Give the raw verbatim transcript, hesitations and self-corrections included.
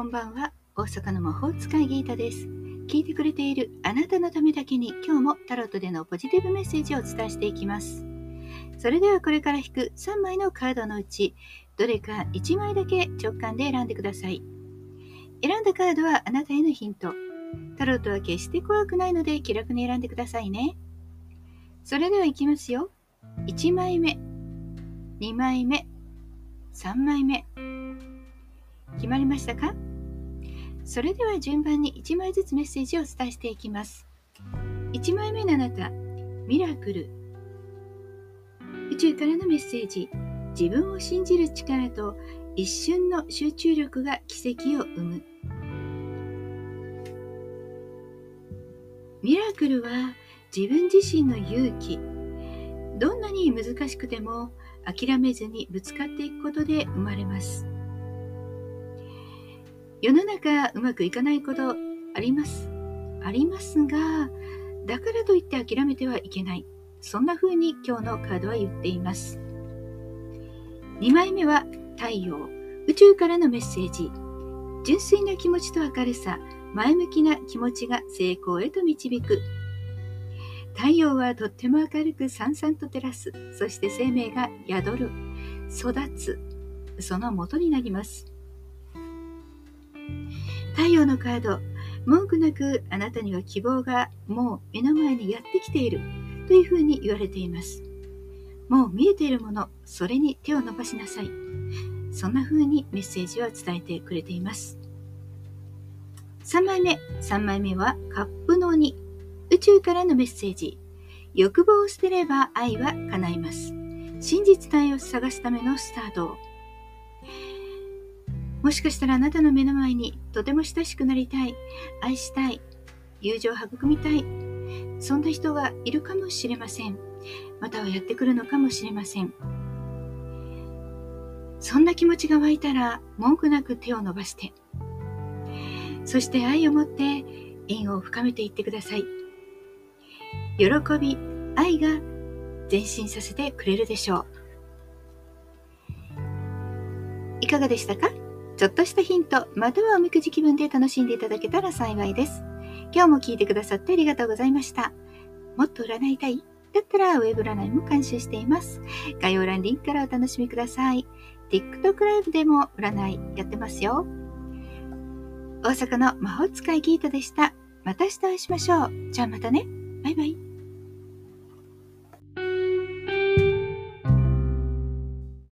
こんばんは。大阪の魔法使いギータです。聞いてくれているあなたのためだけに、今日もタロットでのポジティブメッセージをお伝えしていきます。それではこれから引くさんまいのカードのうち、どれかいちまいだけ直感で選んでください。選んだカードはあなたへのヒント。タロットは決して怖くないので、気楽に選んでくださいね。それではいきますよ。いちまいめ、にまいめ、さんまいめ。決まりましたか？それでは順番にいちまいずつメッセージをお伝えしていきます。いちまいめのあなた、ミラクル。宇宙からのメッセージ、自分を信じる力と一瞬の集中力が奇跡を生む。ミラクルは自分自身の勇気。どんなに難しくても諦めずにぶつかっていくことで生まれます。世の中うまくいかないことありますありますが、だからといって諦めてはいけない。そんな風に今日のカードは言っています。にまいめは太陽。宇宙からのメッセージ、純粋な気持ちと明るさ、前向きな気持ちが成功へと導く。太陽はとっても明るくさんさんと照らす。そして生命が宿る、育つ、その元になります。太陽のカード、文句なくあなたには希望がもう目の前にやってきているというふうに言われています。もう見えているもの、それに手を伸ばしなさい。そんなふうにメッセージは伝えてくれています。さんまいめさんまいめはカップのに。宇宙からのメッセージ、欲望を捨てれば愛は叶います。真実体を探すためのスタート。もしかしたらあなたの目の前に、とても親しくなりたい、愛したい、友情を育みたい、そんな人がいるかもしれません。またはやってくるのかもしれません。そんな気持ちが湧いたら文句なく手を伸ばして、そして愛を持って縁を深めていってください。喜び、愛が前進させてくれるでしょう。いかがでしたか？ちょっとしたヒント、またはおみくじ気分で楽しんでいただけたら幸いです。今日も聞いてくださってありがとうございました。もっと占いたいだったら、ウェブ占いも監修しています。概要欄リンクからお楽しみください。 TikTok ライブでも占いやってますよ。大阪の魔法使いギータでした。また明日お会いしましょう。じゃあまたね。バイバイ。